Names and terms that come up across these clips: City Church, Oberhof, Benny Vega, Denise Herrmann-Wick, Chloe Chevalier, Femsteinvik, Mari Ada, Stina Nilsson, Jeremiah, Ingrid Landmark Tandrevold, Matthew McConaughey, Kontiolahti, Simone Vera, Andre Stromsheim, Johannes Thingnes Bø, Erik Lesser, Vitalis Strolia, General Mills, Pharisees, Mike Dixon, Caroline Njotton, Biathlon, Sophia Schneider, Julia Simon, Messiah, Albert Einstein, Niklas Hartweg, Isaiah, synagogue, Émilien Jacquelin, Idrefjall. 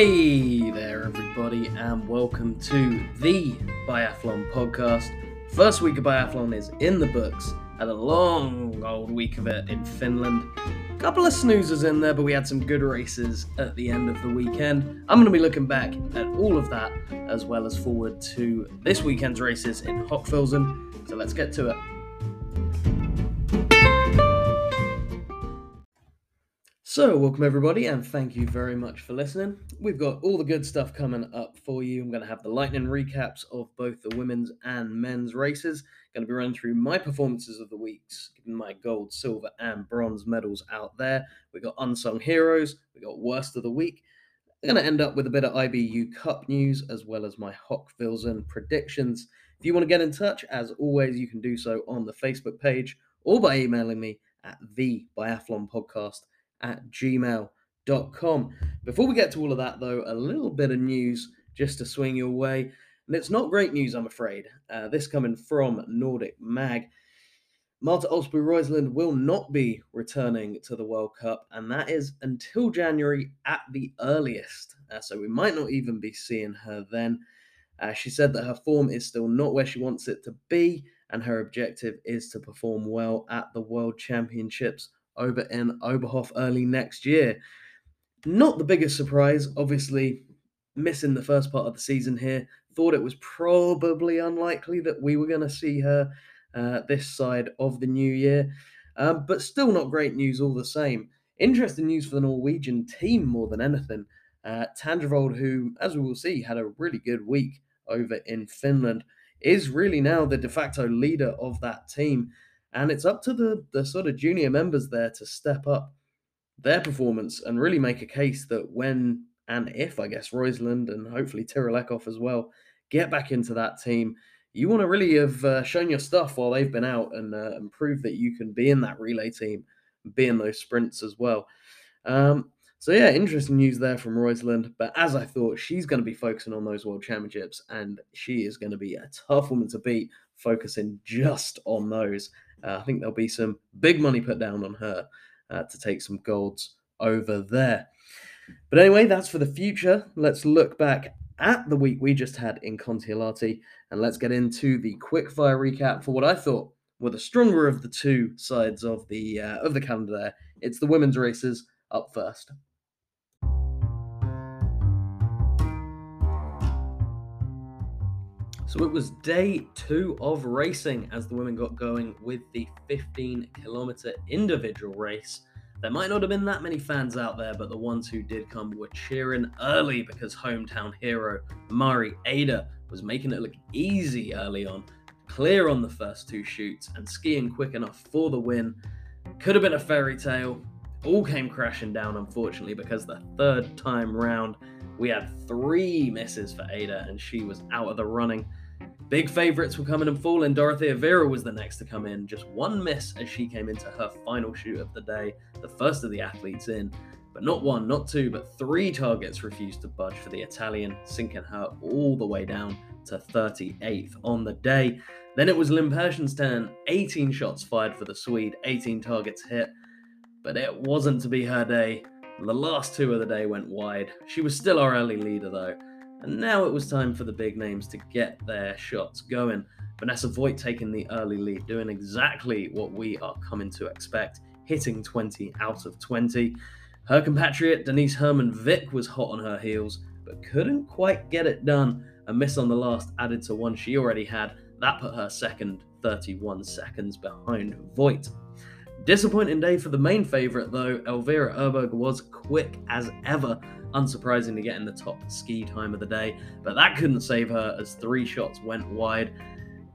Hey there everybody and welcome to the Biathlon podcast. First week of Biathlon is in the books. Had a long old week of it in Finland. A couple of snoozers in there, but we had some good races at the end of the weekend. I'm going to be looking back at all of that as well as forward to this weekend's races in Hochfilzen. So let's get to it. So welcome everybody and thank you very much for listening. We've got all the good stuff coming up for you. I'm going to have the lightning recaps of both the women's and men's races. I'm going to be running through my performances of the weeks, giving my gold, silver and bronze medals out there. We've got unsung heroes, we've got worst of the week. I'm going to end up with a bit of IBU Cup news as well as my Hochfilzen predictions. If you want to get in touch, as always, you can do so on the Facebook page or by emailing me at thebiathlonpodcast@gmail.com. Before we get to all of that, though, a little bit of news just to swing your way. And it's not great news, I'm afraid. This coming from Nordic Mag. Marte Olsbu Røiseland will not be returning to the World Cup, and that is until January at the earliest. So we might not even be seeing her then. She said that her form is still not where she wants it to be, and her objective is to perform well at the World Championships over in Oberhof early next year. Not the biggest surprise, obviously missing the first part of the season here. Thought it was probably unlikely that we were going to see her this side of the new year, but still not great news all the same. Interesting news for the Norwegian team more than anything. Tandrevold, who, as we will see, had a really good week over in Finland, is really now the de facto leader of that team. And it's up to the sort of junior members there to step up their performance and really make a case that when and if, I guess, Røiseland and hopefully Tyrolekov as well get back into that team, you want to really have shown your stuff while they've been out and prove that you can be in that relay team, be in those sprints as well. So yeah, interesting news there from Røiseland. But as I thought, she's going to be focusing on those World Championships, and she is going to be a tough woman to beat, focusing just on those. I think there'll be some big money put down on her to take some golds over there. But anyway, that's for the future. Let's look back at the week we just had in Kontiolahti, and let's get into the quickfire recap for what I thought were the stronger of the two sides of the calendar there. It's the women's races up first. So it was day two of racing as the women got going with the 15-kilometre individual race. There might not have been that many fans out there, but the ones who did come were cheering early because hometown hero Mari Ada was making it look easy early on, clear on the first two shoots and skiing quick enough for the win. Could have been a fairy tale. All came crashing down, unfortunately, because the third time round, we had three misses for Ada, and she was out of the running. Big favourites were coming and falling. Dorothea Vera was the next to come in. Just one miss as she came into her final shoot of the day, the first of the athletes in. But not one, not two, but three targets refused to budge for the Italian, sinking her all the way down to 38th on the day. Then it was Linn Persson's turn. 18 shots fired for the Swede, 18 targets hit. But it wasn't to be her day. The last two of the day went wide. She was still our early leader, though. And now it was time for the big names to get their shots going. Vanessa Voigt taking the early lead, doing exactly what we are coming to expect, hitting 20 out of 20. Her compatriot, Denise Herrmann-Wick, was hot on her heels, but couldn't quite get it done. A miss on the last added to one she already had. That put her second, 31 seconds behind Voigt. Disappointing day for the main favourite, though. Elvira Öberg was quick as ever, unsurprisingly getting the top ski time of the day, but that couldn't save her as three shots went wide.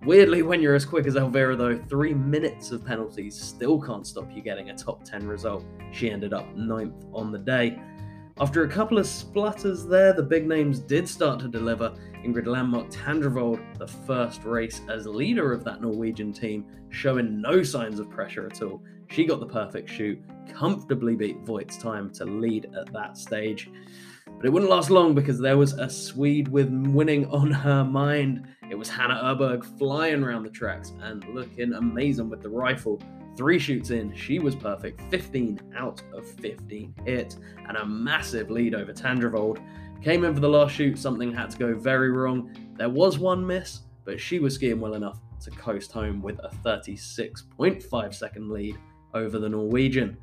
Weirdly, when you're as quick as Elvira, though, 3 minutes of penalties still can't stop you getting a top 10 result. She ended up 9th on the day. After a couple of splutters there, the big names did start to deliver. Ingrid Landmark Tandrevold, the first race as leader of that Norwegian team, showing no signs of pressure at all. She got the perfect shoot, comfortably beat Voigt's time to lead at that stage. But it wouldn't last long because there was a Swede with winning on her mind. It was Hanna Öberg flying around the tracks and looking amazing with the rifle. 3 shoots in, she was perfect, 15 out of 15 hits, and a massive lead over Tandrevold. Came in for the last shoot, something had to go very wrong. There was one miss, but she was skiing well enough to coast home with a 36.5-second lead over the Norwegian.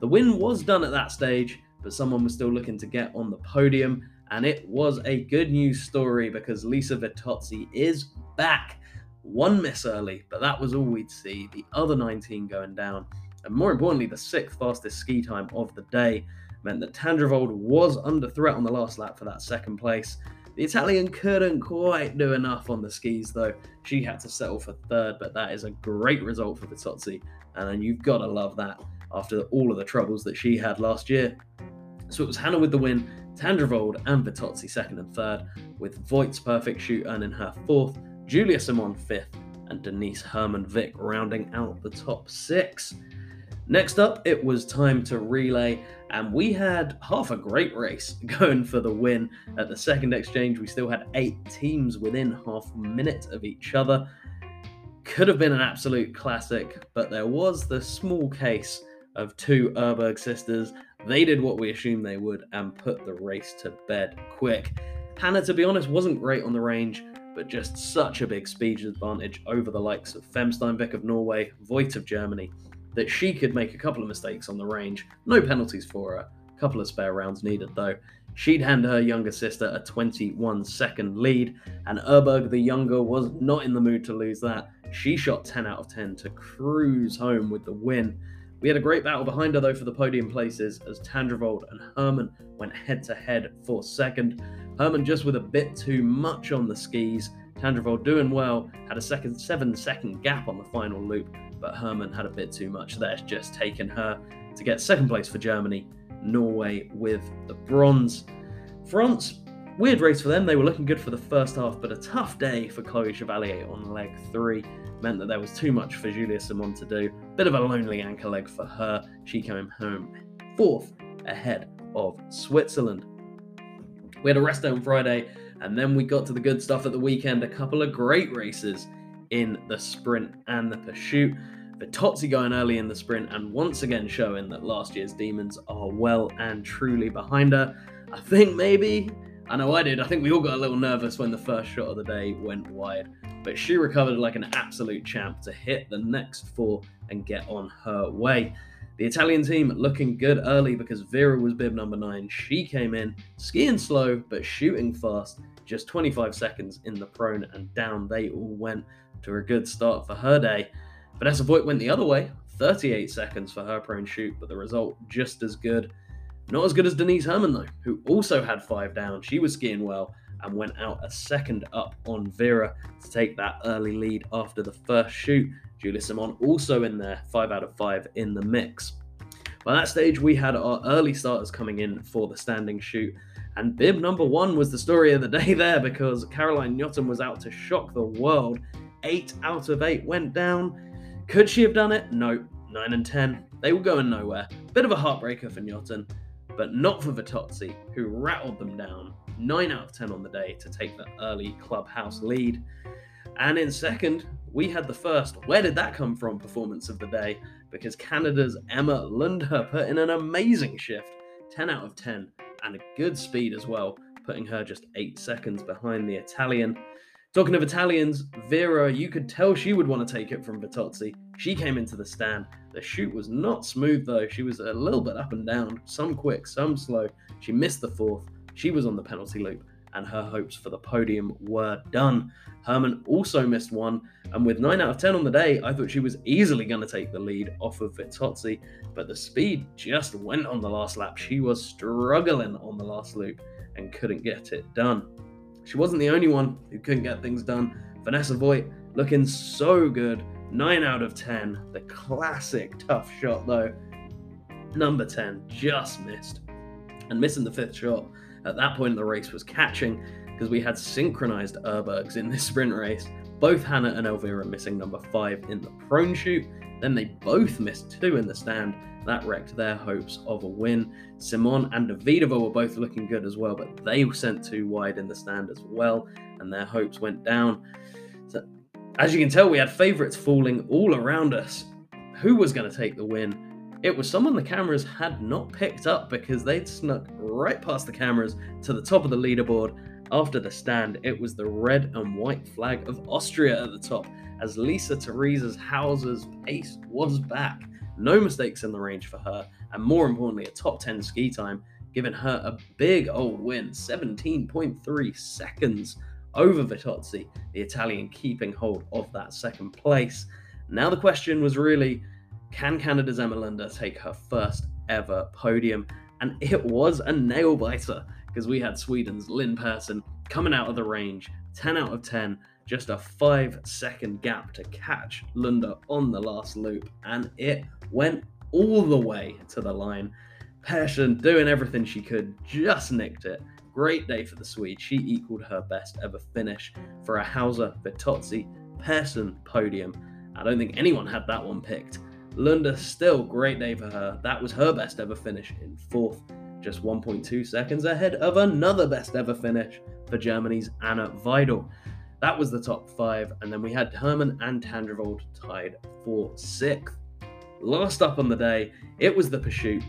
The win was done at that stage, but someone was still looking to get on the podium, and it was a good news story because Lisa Vittozzi is back. One miss early, but that was all we'd see, the other 19 going down, and more importantly, the 6th fastest ski time of the day meant that Tandrevold was under threat on the last lap for that 2nd place. The Italian couldn't quite do enough on the skis though, she had to settle for 3rd, but that is a great result for Vittozzi, and you've got to love that after all of the troubles that she had last year. So it was Hanna with the win, Tandrevold and Vittozzi 2nd and 3rd, with Voigt's perfect shoot earning her 4th, Julia Simon 5th, and Denise Herrmann-Wick rounding out the top 6. Next up, it was time to relay, and we had half a great race going for the win. At the 2nd exchange, we still had 8 teams within half a minute of each other. Could have been an absolute classic, but there was the small case of 2 Öberg sisters. They did what we assumed they would and put the race to bed quick. Hanna, to be honest, wasn't great on the range, but just such a big speed advantage over the likes of Femsteinvik of Norway, Voigt of Germany, that she could make a couple of mistakes on the range. No penalties for her, a couple of spare rounds needed though. She'd hand her younger sister a 21-second lead, and Öberg, the younger, was not in the mood to lose that. She shot 10 out of 10 to cruise home with the win. We had a great battle behind her though for the podium places as Tandrevold and Herrmann went head to head for 2nd. Herrmann just with a bit too much on the skis. Tandrevold doing well, had a 7-second gap on the final loop, but Herrmann had a bit too much. That's just taken her to get 2nd place for Germany, Norway with the bronze. France, weird race for them. They were looking good for the first half, but a tough day for Chloe Chevalier on leg 3 meant that there was too much for Julia Simon to do. Bit of a lonely anchor leg for her. She came home 4th ahead of Switzerland. We had a rest day on Friday, and then we got to the good stuff at the weekend. A couple of great races in the sprint and the pursuit. Vittozzi going early in the sprint and once again showing that last year's demons are well and truly behind her. I think maybe, I know I did, I think we all got a little nervous when the first shot of the day went wide, but she recovered like an absolute champ to hit the next 4 and get on her way. The Italian team looking good early because Vera was bib number 9. She came in skiing slow but shooting fast, just 25 seconds in the prone and down they all went to a good start for her day. Vanessa Voigt went the other way, 38 seconds for her prone shoot, but the result just as good. Not as good as Denise Herrmann though, who also had 5 down. She was skiing well and went out a 2nd up on Vera to take that early lead after the first shoot. Julia Simon also in there, 5 out of 5 in the mix. By that stage, we had our early starters coming in for the standing shoot, and bib number 1 was the story of the day there because Caroline Njotton was out to shock the world. 8 out of 8 went down. Could she have done it? No, 9 and 10. They were going nowhere. Bit of a heartbreaker for Njotton, but not for Vittozzi, who rattled them down 9 out of 10 on the day to take the early clubhouse lead. And in 2nd, we had the first "where did that come from" performance of the day because Canada's Emma Lunder put in an amazing shift, 10 out of 10, and a good speed as well, putting her just 8 seconds behind the Italian. Talking of Italians, Vera, you could tell she would want to take it from Vittozzi. She came into the stand. The shoot was not smooth though. She was a little bit up and down, some quick, some slow. She missed the 4th. She was on the penalty loop, and her hopes for the podium were done. Herrmann also missed 1, and with 9 out of 10 on the day, I thought she was easily going to take the lead off of Vittozzi, but the speed just went on the last lap. She was struggling on the last loop and couldn't get it done. She wasn't the only one who couldn't get things done. Vanessa Voigt looking so good, 9 out of 10. The classic tough shot though, number 10 just missed, and missing the 5th shot at that point in the race was catching because we had synchronized Öbergs in this sprint race. Both Hanna and Elvira missing number 5 in the prone shoot. Then they both missed two in the stand. That wrecked their hopes of a win. Simon and Davidova were both looking good as well, but they sent two wide in the stand as well, and their hopes went down. So, as you can tell, we had favourites falling all around us. Who was going to take the win? It was someone the cameras had not picked up because they'd snuck right past the cameras to the top of the leaderboard. After the stand, it was the red and white flag of Austria at the top, as Lisa Theresa Hauser's pace was back. No mistakes in the range for her, and more importantly, a top 10 ski time, giving her a big old win, 17.3 seconds over Vittozzi, the Italian keeping hold of that second place. Now the question was really, can Canada's Emma Lunder take her first ever podium? And it was a nail-biter, because we had Sweden's Linn Persson coming out of the range, 10 out of 10, just a 5-second gap to catch Lunder on the last loop, and it went all the way to the line. Persson doing everything she could, just nicked it. Great day for the Swede. She equaled her best ever finish for a Hauser, Vittozzi, Persson podium. I don't think anyone had that one picked. Lunder, still great day for her. That was her best ever finish in fourth, just 1.2 seconds ahead of another best ever finish for Germany's Anna Weidel. That was the top five, and then we had Hermann and Tandrevold tied for sixth. Last up on the day, it was the pursuit.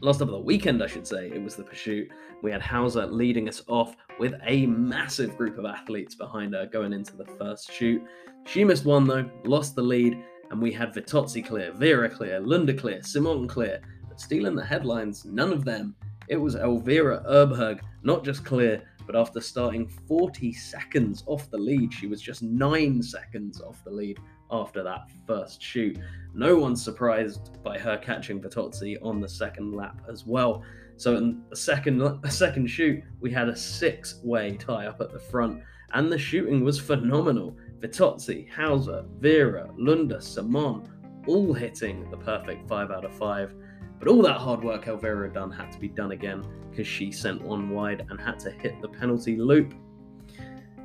Last up on the weekend, I should say, it was the pursuit. We had Hauser leading us off with a massive group of athletes behind her going into the first shoot. She missed one though, lost the lead, and we had Vittozzi clear, Vera clear, Lunder clear, Simon clear. But stealing the headlines, none of them. It was Elvira Öberg, not just clear, but after starting 40 seconds off the lead, she was just 9 seconds off the lead after that first shoot. No one's surprised by her catching Vittozzi on the second lap as well. So in the second shoot, we had a 6-way tie up at the front, and the shooting was phenomenal. Vittozzi, Hauser, Vera, Lunder, Simon, all hitting the perfect 5 out of 5. But all that hard work Elvira had done had to be done again, because she sent one wide and had to hit the penalty loop.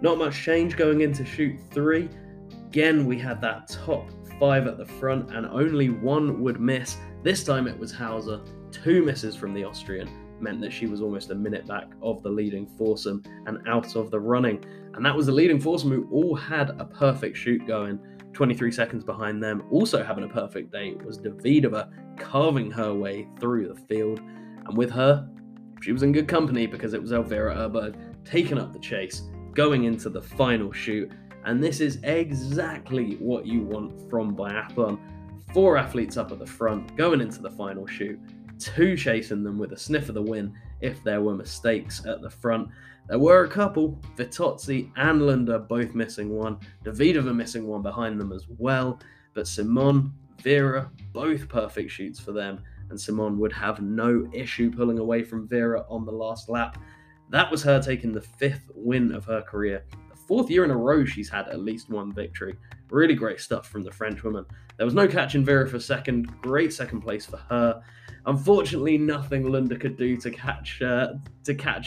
Not much change going into shoot 3. Again, we had that top 5 at the front, and only one would miss. This time it was Hauser. 2 misses from the Austrian meant that she was almost a minute back of the leading foursome and out of the running. And that was the leading foursome who all had a perfect shoot going. 23 seconds behind them, also having a perfect day, was Davidova, carving her way through the field. And with her, she was in good company, because it was Elvira Öberg taking up the chase, going into the final shoot. And this is exactly what you want from biathlon. 4 athletes up at the front, going into the final shoot, 2 chasing them with a sniff of the win if there were mistakes at the front. There were a couple, Vittozzi and Lunder both missing one, Davidova missing one behind them as well, but Simon, Vera, both perfect shoots for them, and Simon would have no issue pulling away from Vera on the last lap. That was her taking the 5th win of her career, the 4th year in a row she's had at least one victory. Really great stuff from the Frenchwoman. There was no catching Vera for second, great second place for her. Unfortunately, nothing Lunder could do to catch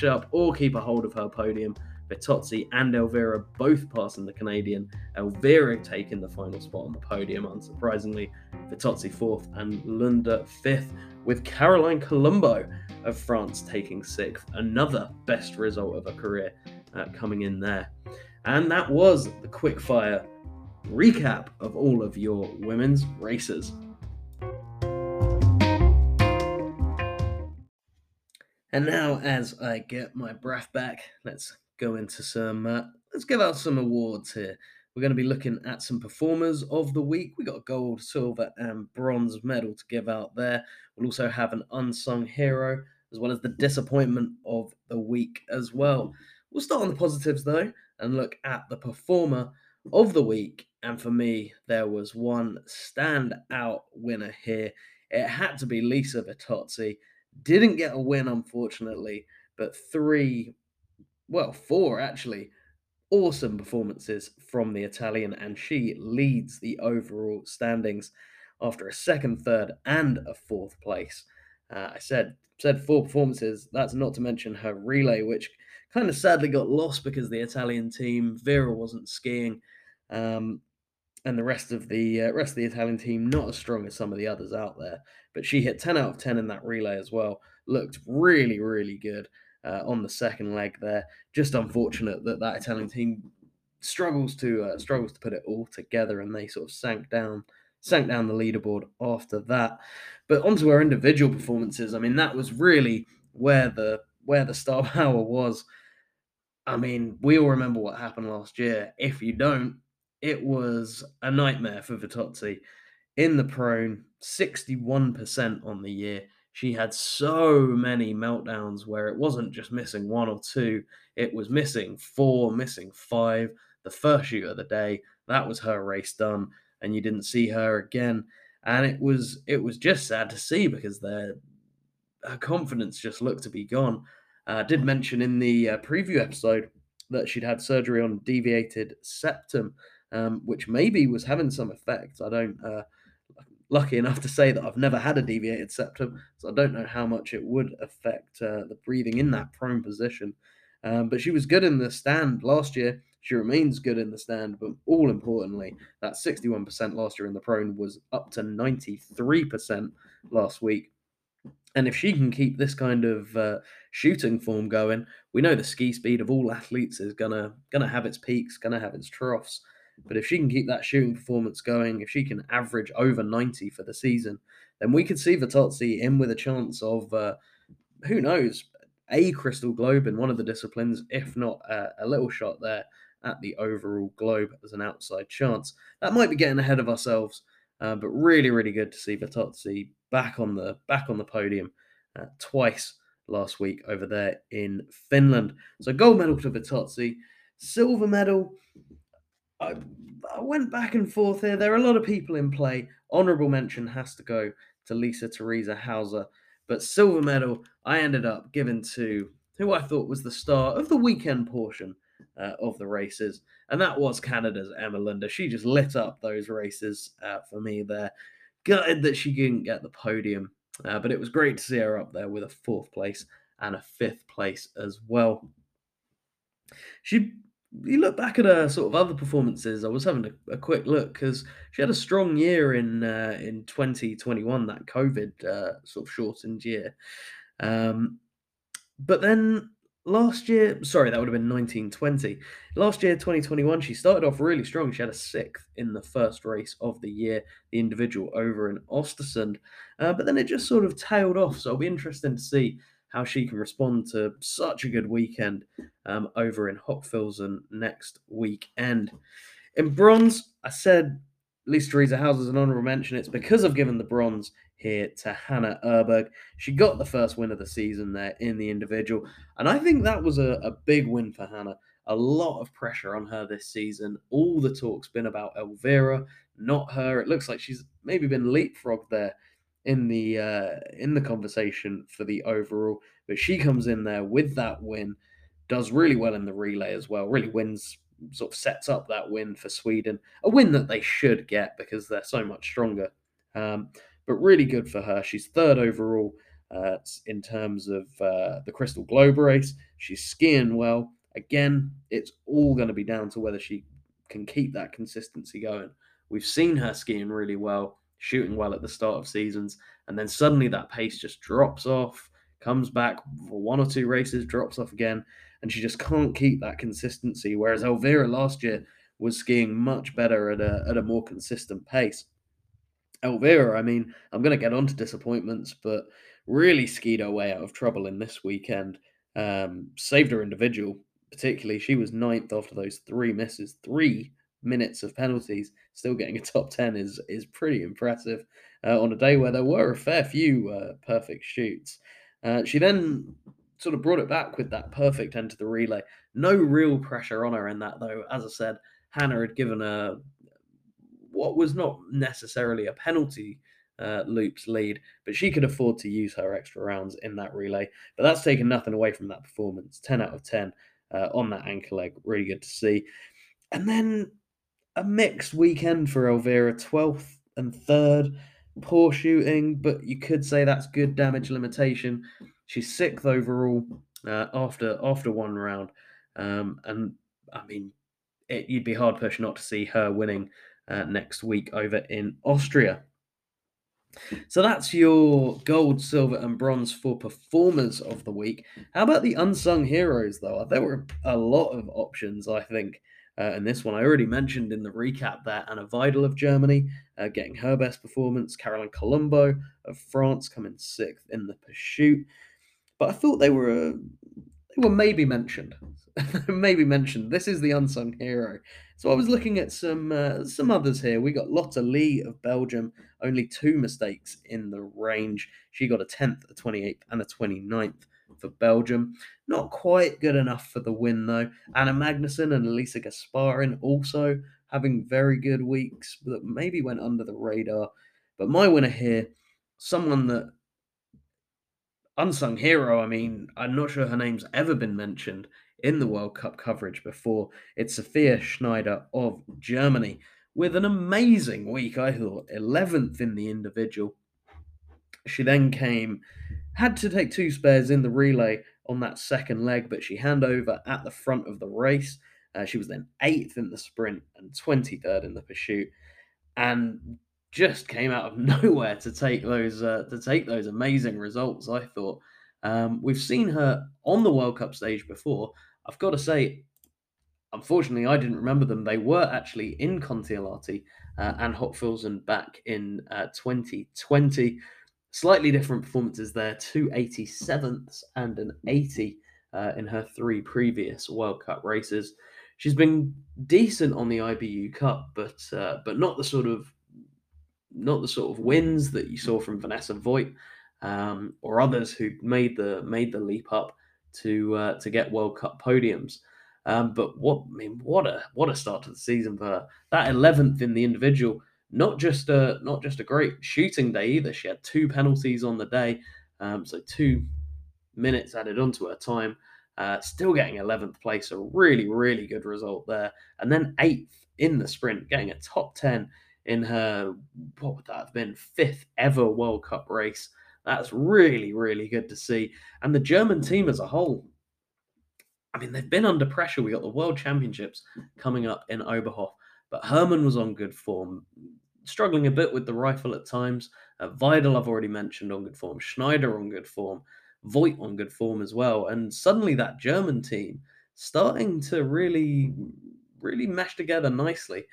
up or keep a hold of her podium. Vittozzi and Elvira both passing the Canadian. Elvira taking the final spot on the podium, unsurprisingly. Vittozzi 4th and Lunder 5th, with Caroline Colombo of France taking 6th. Another best result of her career coming in there. And that was the quickfire recap of all of your women's races. And now, as I get my breath back, let's go into some, let's give out some awards here. We're going to be looking at some performers of the week. We got gold, silver, and bronze medal to give out there. We'll also have an unsung hero, as well as the disappointment of the week as well. We'll start on the positives, though, and look at the performer of the week. And for me, there was one standout winner here. It had to be Lisa Vittozzi. Didn't get a win, unfortunately, but 4 actually, awesome performances from the Italian, and she leads the overall standings after a 2nd, 3rd, and a 4th place. I said 4 performances, that's not to mention her relay, which kind of sadly got lost because the Italian team, Vera wasn't skiing, and the rest of the Italian team not as strong as some of the others out there. But she hit 10 out of 10 in that relay as well. Looked really, really good on the second leg there. Just unfortunate that that Italian team struggles to put it all together, and they sort of sank down the leaderboard after that. But onto our individual performances. I mean, that was really where the star power was. I mean, we all remember what happened last year. If you don't, it was a nightmare for Vittozzi. In the prone, 61% on the year. She had so many meltdowns where it wasn't just missing one or two. It was missing four, missing five. The first shoot of the day, that was her race done, and you didn't see her again. And it was just sad to see, because her confidence just looked to be gone. I did mention in the preview episode that she'd had surgery on deviated septum, which maybe was having some effect. Lucky enough to say that I've never had a deviated septum, so I don't know how much it would affect the breathing in that prone position. But she was good in the stand last year. She remains good in the stand, but all importantly, that 61% last year in the prone was up to 93% last week. And if she can keep this kind of shooting form going, we know the ski speed of all athletes is gonna have its peaks, gonna have its troughs. But if she can keep that shooting performance going, if she can average over 90 for the season, then we could see Vittozzi in with a chance of, who knows, a Crystal Globe in one of the disciplines, if not a little shot there at the overall globe as an outside chance. That might be getting ahead of ourselves, but really, really good to see Vittozzi back on the podium twice last week over there in Finland. So gold medal to Vittozzi, silver medal. I went back and forth here. There are a lot of people in play. Honourable mention has to go to Lisa Theresa Hauser. But silver medal, I ended up giving to who I thought was the star of the weekend portion of the races. And that was Canada's Emma Lunder. She just lit up those races for me there. Gutted that she didn't get the podium. But it was great to see her up there with a fourth place and a fifth place as well. You look back at her sort of other performances. I was having a quick look because she had a strong year in 2021, that COVID sort of shortened year. But then last year, sorry, that would have been 1920. Last year, 2021, she started off really strong. She had a sixth in the first race of the year, the individual over in Östersund. But then it just sort of tailed off. So it'll be interesting to see how she can respond to such a good weekend over in Hochfilzen next weekend. In bronze, I said Lisa Theresa Hauser's an honourable mention. It's because I've given the bronze here to Hanna Öberg. She got the first win of the season there in the individual, and I think that was a big win for Hanna. A lot of pressure on her this season. All the talk's been about Elvira, not her. It looks like she's maybe been leapfrogged there in the conversation for the overall, but she comes in there with that win, does really well in the relay as well, really wins, sort of sets up that win for Sweden, a win that they should get because they're so much stronger, but really good for her. She's third overall in terms of the Crystal Globe race. She's skiing well. Again, it's all going to be down to whether she can keep that consistency going. We've seen her skiing really well, shooting well at the start of seasons, and then suddenly that pace just drops off, comes back for one or two races, drops off again, and she just can't keep that consistency, whereas Elvira last year was skiing much better at a more consistent pace. Elvira, I mean, I'm going to get on to disappointments, but really skied her way out of trouble in this weekend. Saved her individual, particularly. She was ninth after those three misses, 3 minutes of penalties. Still getting a top 10 is pretty impressive on a day where there were a fair few perfect shoots. She then sort of brought it back with that perfect end to the relay. No real pressure on her in that, though. As I said, Hanna had given her what was not necessarily a penalty loops lead, but she could afford to use her extra rounds in that relay. But that's taken nothing away from that performance. 10 out of 10 on that anchor leg. Really good to see. And then a mixed weekend for Elvira, 12th and 3rd, poor shooting, but you could say that's good damage limitation. She's 6th overall after one round, and I mean, you'd be hard-pushed not to see her winning next week over in Austria. So that's your gold, silver and bronze for performers of the week. How about the unsung heroes, though? There were a lot of options, I think, in this one. I already mentioned in the recap that Anna Weidel of Germany getting her best performance, Caroline Colombo of France coming sixth in the pursuit. But I thought they were maybe mentioned. Maybe mentioned. This is the unsung hero. So I was looking at some others here. We got Lotta Lee of Belgium, only two mistakes in the range. She got a 10th, a 28th, and a 29th for Belgium. Not quite good enough for the win, though. Anna Magnussen and Elisa Gasparin also having very good weeks that maybe went under the radar. But my winner here, someone that unsung hero, I mean, I'm not sure her name's ever been mentioned in the World Cup coverage before. It's Sophia Schneider of Germany with an amazing week, I thought. 11th in the individual. She then had to take two spares in the relay on that second leg, but she hand over at the front of the race. She was then 8th in the sprint and 23rd in the pursuit, and just came out of nowhere to take those amazing results, I thought. We've seen her on the World Cup stage before. I've got to say, unfortunately, I didn't remember them. They were actually in Kontiolahti and Hochfilzen back in 2020. Slightly different performances there, 2 87ths and an 80 in her three previous World Cup races. She's been decent on the IBU Cup, but not the sort of wins that you saw from Vanessa Voigt or others who made the leap up to get World Cup podiums. But what a start to the season for her. That 11th in the individual, not just a great shooting day either. She had two penalties on the day, so 2 minutes added onto her time. Still getting 11th place, a really, really good result there. And then 8th in the sprint, getting a top 10 in her, what would that have been, 5th ever World Cup race. That's really, really good to see. And the German team as a whole, I mean, they've been under pressure. We got the World Championships coming up in Oberhof, but Hermann was on good form, struggling a bit with the rifle at times. Weidel, I've already mentioned, on good form. Schneider on good form. Voigt on good form as well. And suddenly that German team starting to really, really mesh together nicely.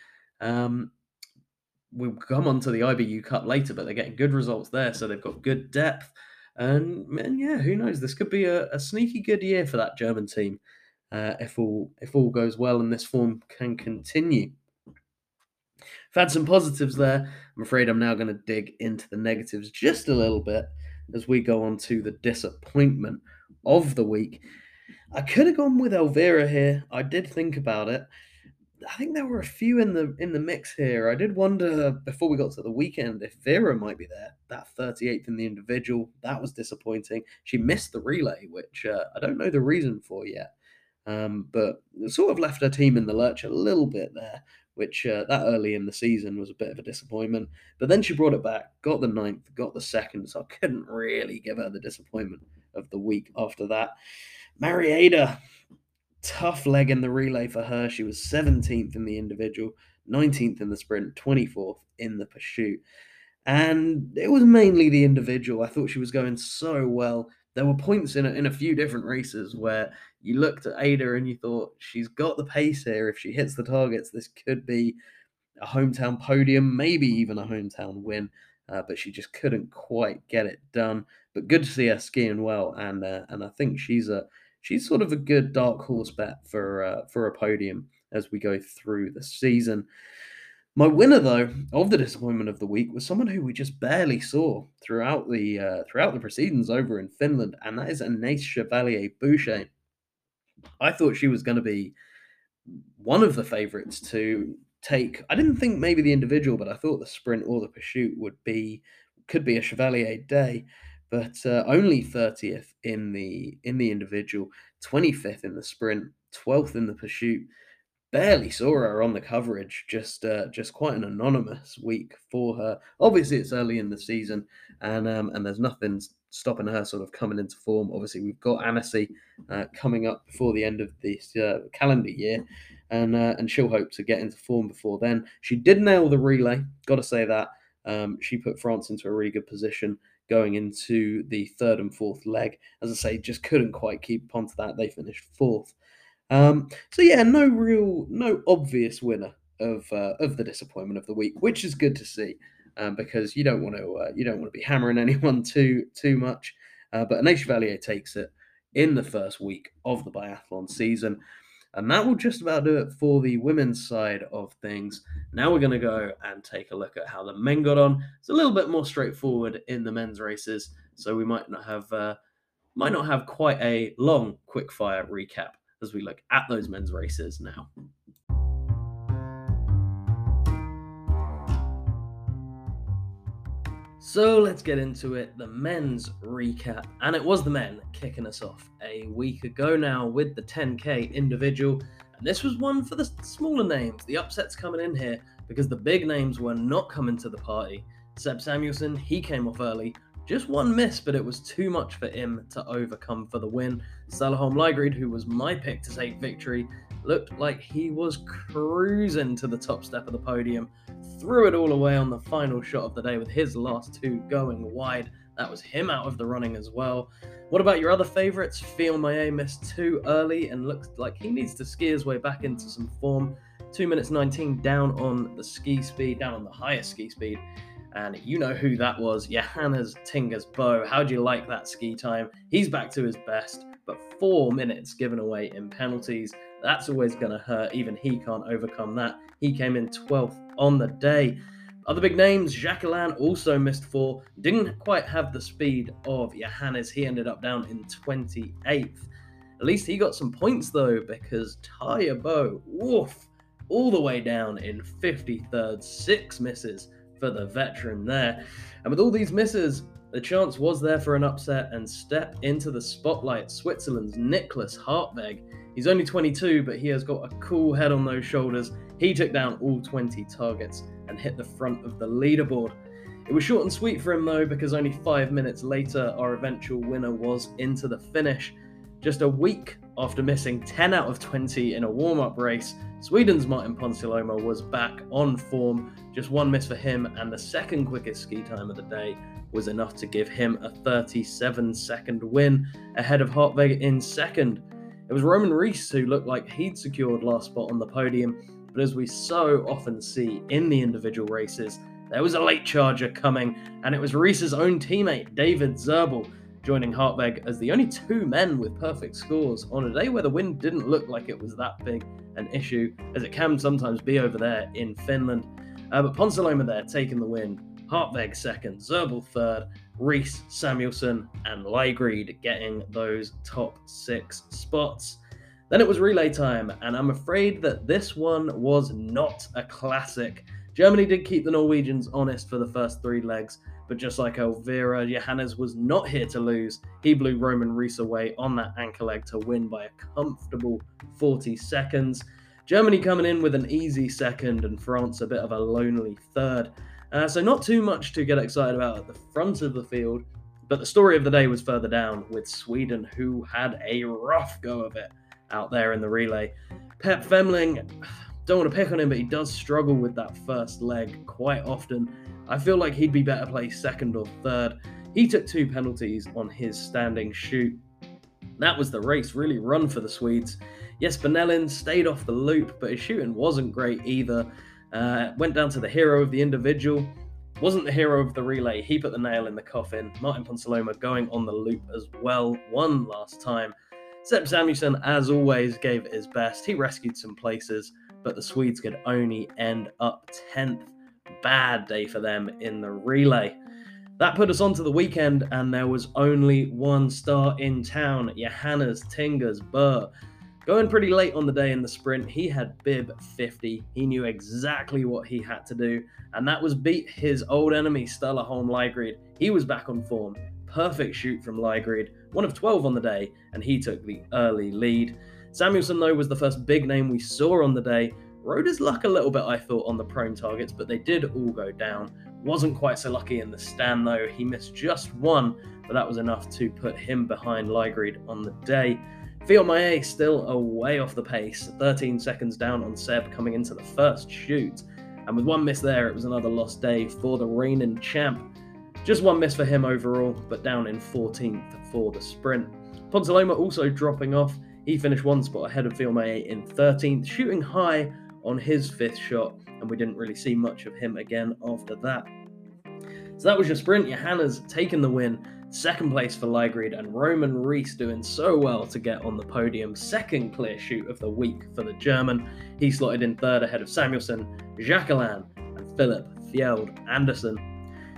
We'll come on to the IBU Cup later, but they're getting good results there, so they've got good depth. And yeah, who knows? This could be a sneaky good year for that German team if all goes well and this form can continue. I've had some positives there. I'm afraid I'm now going to dig into the negatives just a little bit as we go on to the disappointment of the week. I could have gone with Elvira here. I did think about it. I think there were a few in the mix here. I did wonder before we got to the weekend if Vera might be there. That 38th in the individual, that was disappointing. She missed the relay, which I don't know the reason for yet, but sort of left her team in the lurch a little bit there, which that early in the season was a bit of a disappointment. But then she brought it back, got the 9th, got the 2nd, so I couldn't really give her the disappointment of the week after that. Mari Ada. Tough leg in the relay for her. She was 17th in the individual, 19th in the sprint, 24th in the pursuit. And it was mainly the individual. I thought she was going so well. There were points in a few different races where you looked at Ada and you thought, she's got the pace here. If she hits the targets, this could be a hometown podium, maybe even a hometown win. But she just couldn't quite get it done. But good to see her skiing well. And I think she's sort of a good dark horse bet for a podium as we go through the season. My winner, though, of the disappointment of the week was someone who we just barely saw throughout the proceedings over in Finland, and that is Anais Chevalier-Boucher. I thought she was going to be one of the favourites to take. I didn't think maybe the individual, but I thought the sprint or the pursuit could be a Chevalier day. But only 30th in the individual, 25th in the sprint, 12th in the pursuit. Barely saw her on the coverage. Just quite an anonymous week for her. Obviously, it's early in the season, and there's nothing stopping her sort of coming into form. Obviously, we've got Annecy coming up before the end of this calendar year, and she'll hope to get into form before then. She did nail the relay, got to say that. She put France into a really good position going into the third and fourth leg. As I say, just couldn't quite keep on to that. They finished fourth. So yeah, no obvious winner of the disappointment of the week, which is good to see, because you don't want to be hammering anyone too much. But Anais Chevalier takes it in the first week of the biathlon season. And that will just about do it for the women's side of things. Now we're going to go and take a look at how the men got on. It's a little bit more straightforward in the men's races, so we might not have quite a long quickfire recap as we look at those men's races now. So let's get into it, the men's recap, and it was the men kicking us off a week ago now with the 10K individual, and this was one for the smaller names. The upsets coming in here because the big names were not coming to the party. Seb Samuelsson, he came off early, just one miss, but it was too much for him to overcome for the win. Sturla Holm Lægreid, who was my pick to take victory, looked like he was cruising to the top step of the podium, threw it all away on the final shot of the day with his last two going wide. That was him out of the running as well. What about your other favourites? Fillon Maillet missed too early and looks like he needs to ski his way back into some form. 2 minutes 19 down on the ski speed, down on the highest ski speed. And you know who that was, Johannes Thingnes Bø. How do you like that ski time? He's back to his best, but 4 minutes given away in penalties. That's always going to hurt. Even he can't overcome that. He came in 12th on the day. Other big names, Jacquelin also missed 4. Didn't quite have the speed of Johannes. He ended up down in 28th. At least he got some points, though, because Tarjei Bø, woof, all the way down in 53rd. 6 misses for the veteran there. And with all these misses, the chance was there for an upset and step into the spotlight. Switzerland's Niklas Hartweg. He's only 22, but he has got a cool head on those shoulders. He took down all 20 targets and hit the front of the leaderboard. It was short and sweet for him, though, because only 5 minutes later, our eventual winner was into the finish. Just a week after missing 10 out of 20 in a warm-up race, Sweden's Martin Ponsiluoma was back on form. Just one miss for him, and the second quickest ski time of the day was enough to give him a 37-second win ahead of Hartweg in second. It was Roman Rees who looked like he'd secured last spot on the podium, but as we so often see in the individual races, there was a late charger coming, and it was Rees's own teammate, David Zerbel, joining Hartweg as the only two men with perfect scores on a day where the wind didn't look like it was that big an issue, as it can sometimes be over there in Finland. But Ponsiluoma there taking the win, Hartweg second, Zerbel third, Rees, Samuelsson, and Lægreid getting those top 6 spots. Then it was relay time, and I'm afraid that this one was not a classic. Germany did keep the Norwegians honest for the first 3 legs, but just like Elvira, Johannes was not here to lose. He blew Roman Rees away on that anchor leg to win by a comfortable 40 seconds. Germany coming in with an easy second, and France a bit of a lonely third. So not too much to get excited about at the front of the field, but the story of the day was further down with Sweden, who had a rough go of it out there in the relay. Pep Femling, don't want to pick on him, but he does struggle with that first leg quite often. I feel like he'd be better placed second or third. He took 2 penalties on his standing shoot. That was the race really run for the Swedes. Jesper Nelin stayed off the loop, but his shooting wasn't great either. Went down to the hero of the individual. Wasn't the hero of the relay. He put the nail in the coffin. Martin Ponsiluoma going on the loop as well. One last time. Seb Samuelsson, as always, gave his best. He rescued some places, but the Swedes could only end up 10th. Bad day for them in the relay. That put us on to the weekend, and there was only one star in town, Johannes Thingnes Bø. Going pretty late on the day in the sprint, he had bib 50. He knew exactly what he had to do, and that was beat his old enemy, Sturla Holm Lægreid. He was back on form. Perfect shoot from Lægreid, one of 12 on the day, and he took the early lead. Samuelsson, though, was the first big name we saw on the day. Rode his luck a little bit, I thought, on the prone targets, but they did all go down. Wasn't quite so lucky in the stand, though. He missed just one, but that was enough to put him behind Lægreid on the day. Fillon Maillet still away off the pace, 13 seconds down on Seb coming into the first shoot. And with one miss there, it was another lost day for the reigning champ. Just one miss for him overall, but down in 14th for the sprint. Ponsiluoma also dropping off. He finished one spot ahead of Fillon Maillet in 13th, shooting high on his fifth shot, and we didn't really see much of him again after that. So that was your sprint. Johannes taking the win, second place for Lægreid, and Roman Rees doing so well to get on the podium. Second clear shoot of the week for the German. He slotted in third ahead of Samuelsson, Jacquelin, and Philip Fjeld Andersen.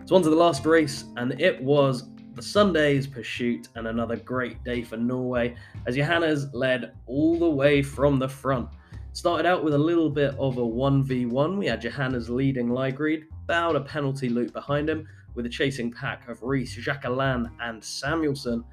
So on to the last race, and it was the Sunday's pursuit, and another great day for Norway as Johannes led all the way from the front. Started out with a little bit of a 1v1. We had Johannes leading Lægreid, bowed a penalty loop behind him with a chasing pack of Rees, Jacquelin and Samuelsson.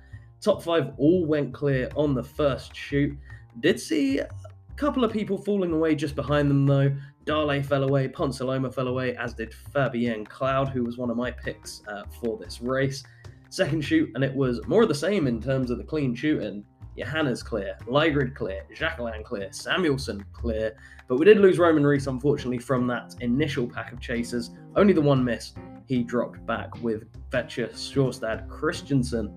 Top five all went clear on the first shoot. Did see a couple of people falling away just behind them though. Dale fell away, Ponsiluoma fell away, as did Fabien Cloud, who was one of my picks for this race. Second shoot, and it was more of the same in terms of the clean shooting. Johannes clear, Lægreid clear, Jacquelin clear, Samuelsson clear, but we did lose Roman Rees, unfortunately, from that initial pack of chasers. Only the one miss, he dropped back with Vetcher, Sjorstad, Christensen.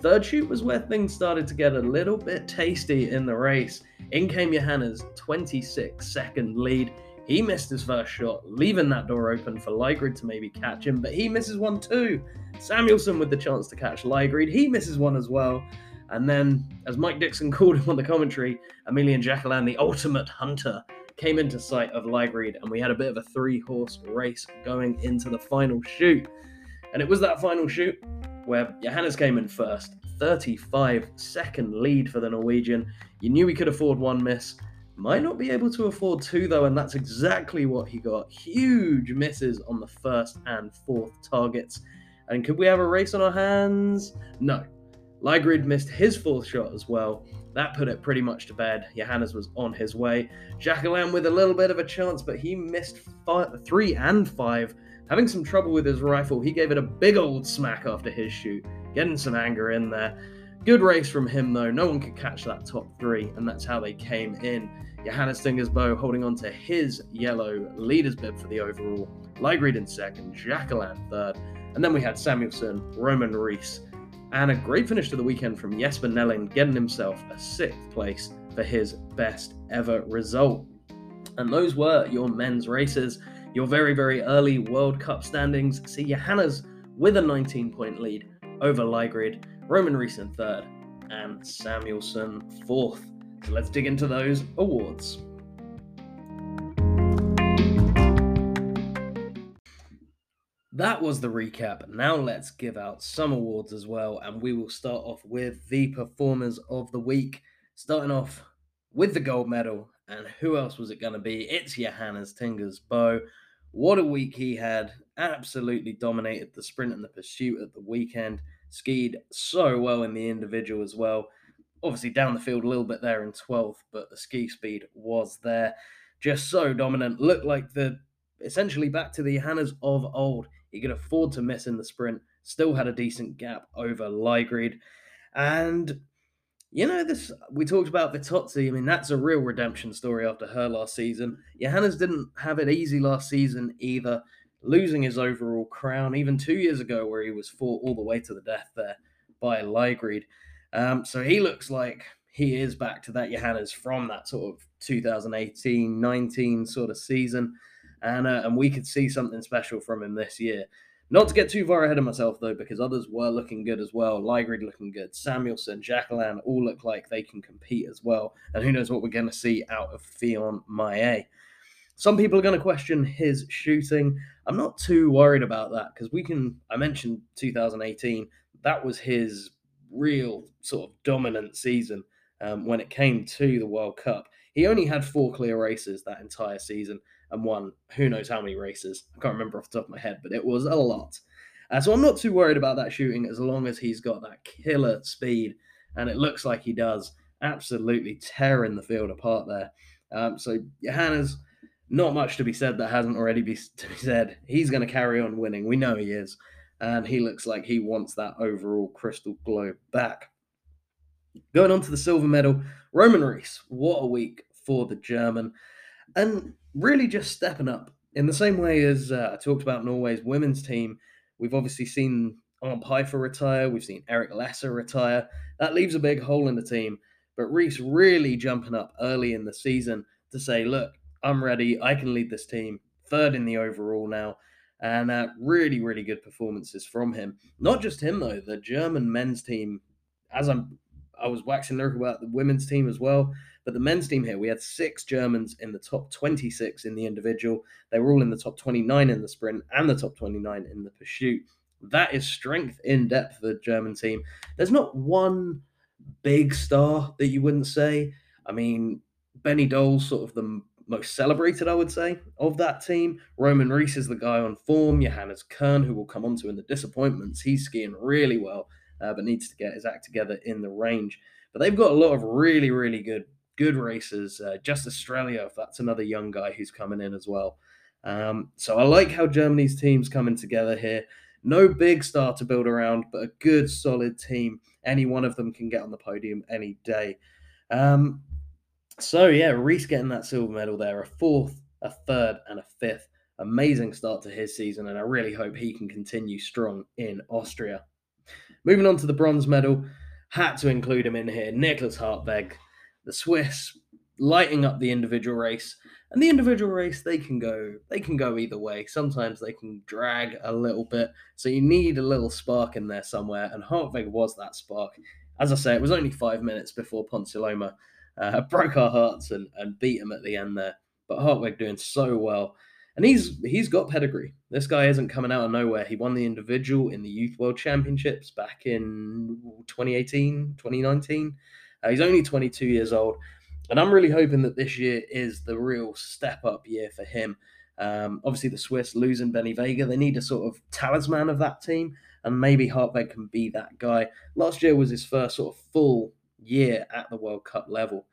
Third shoot was where things started to get a little bit tasty in the race. In came Johannes, 26-second lead. He missed his first shot, leaving that door open for Lægreid to maybe catch him, but he misses one too. Samuelsson with the chance to catch Lægreid, he misses one as well. And then, as Mike Dixon called him on the commentary, Émilien Jacquelin, the ultimate hunter, came into sight of Lægreid, and we had a bit of a three-horse race going into the final shoot. And it was that final shoot where Johannes came in first, 35-second lead for the Norwegian. You knew he could afford one miss. Might not be able to afford two, though, and that's exactly what he got. Huge misses on the first and fourth targets. And could we have a race on our hands? No. Lægreid missed his fourth shot as well. That put it pretty much to bed. Johannes was on his way. Jacquelin with a little bit of a chance, but he missed three and five. Having some trouble with his rifle, he gave it a big old smack after his shoot, getting some anger in there. Good race from him, though. No one could catch that top three, and that's how they came in. Johannes Thingnes Bø holding on to his yellow leader's bib for the overall. Lægreid in second, Jacquelin third, and then we had Samuelsson, Roman Rees, and a great finish to the weekend from Jesper Nelin, getting himself a sixth place for his best ever result. And those were your men's races. Your very, very early World Cup standings see Johannes with a 19-point lead over Lægreid, Roman Rees in third, and Samuelsson fourth. So let's dig into those awards. That was the recap. Now let's give out some awards as well, and we will start off with the performers of the week. Starting off with the gold medal, and who else was it going to be? It's Johannes Thingnes Bø. What a week he had. Absolutely dominated the sprint and the pursuit at the weekend. Skied so well in the individual as well. Obviously down the field a little bit there in 12th, but the ski speed was there. Just so dominant. Looked like the essentially back to the Johannes of old. He could afford to miss in the sprint, still had a decent gap over Lægreid. And, you know, this we talked about Vittozzi. I mean, that's a real redemption story after her last season. Johannes didn't have it easy last season either, losing his overall crown, even 2 years ago where he was fought all the way to the death there by Lægreid. So he looks like he is back to that Johannes from that sort of 2018-19 sort of season. And we could see something special from him this year. Not to get too far ahead of myself, though, because others were looking good as well. Lægreid looking good. Samuelsson, Jacquelin all look like they can compete as well. And who knows what we're going to see out of Fillon Maillet. Some people are going to question his shooting. I'm not too worried about that because we can... I mentioned 2018. That was his real sort of dominant season when it came to the World Cup. He only had 4 clear races that entire season and won who knows how many races. I can't remember off the top of my head, but it was a lot. So I'm not too worried about that shooting as long as he's got that killer speed, and it looks like he does. Absolutely tearing the field apart there. So Johannes, not much to be said that hasn't already been said. He's going to carry on winning. We know he is, and he looks like he wants that overall Crystal Globe back. Going on to the silver medal, Roman Rees. What a week for the German. And really just stepping up. In the same way as I talked about Norway's women's team, we've obviously seen Arne Peifer retire. We've seen Erik Lesser retire. That leaves a big hole in the team. But Rees really jumping up early in the season to say, look, I'm ready. I can lead this team. Third in the overall now. And really, really good performances from him. Not just him, though. The German men's team, as I was waxing lyrical about the women's team as well. But the men's team here, we had 6 Germans in the top 26 in the individual. They were all in the top 29 in the sprint and the top 29 in the pursuit. That is strength in depth for the German team. There's not one big star that you wouldn't say. I mean, Benny Doll's sort of the most celebrated, I would say, of that team. Roman Rees is the guy on form. Johannes Kühn, who we'll come on to in the disappointments. He's skiing really well, but needs to get his act together in the range. But they've got a lot of really, really good racers. Just Australia, if that's another young guy who's coming in as well. So I like how Germany's team's coming together here. No big star to build around, but a good, solid team. Any one of them can get on the podium any day. So, yeah, Rees getting that silver medal there. A 4th, a 3rd, and a 5th. Amazing start to his season, and I really hope he can continue strong in Austria. Moving on to the bronze medal, had to include him in here. Niklas Hartweg, the Swiss, lighting up the individual race. And the individual race, they can go either way. Sometimes they can drag a little bit. So you need a little spark in there somewhere. And Hartweg was that spark. As I say, it was only 5 minutes before Ponsiluoma broke our hearts and beat him at the end there. But Hartweg doing so well. And he's got pedigree. This guy isn't coming out of nowhere. He won the individual in the Youth World Championships back in 2018, 2019. He's only 22 years old. And I'm really hoping that this year is the real step-up year for him. Obviously, the Swiss losing Benny Vega. They need a sort of talisman of that team. And maybe Hartweg can be that guy. Last year was his first sort of full year at the World Cup level.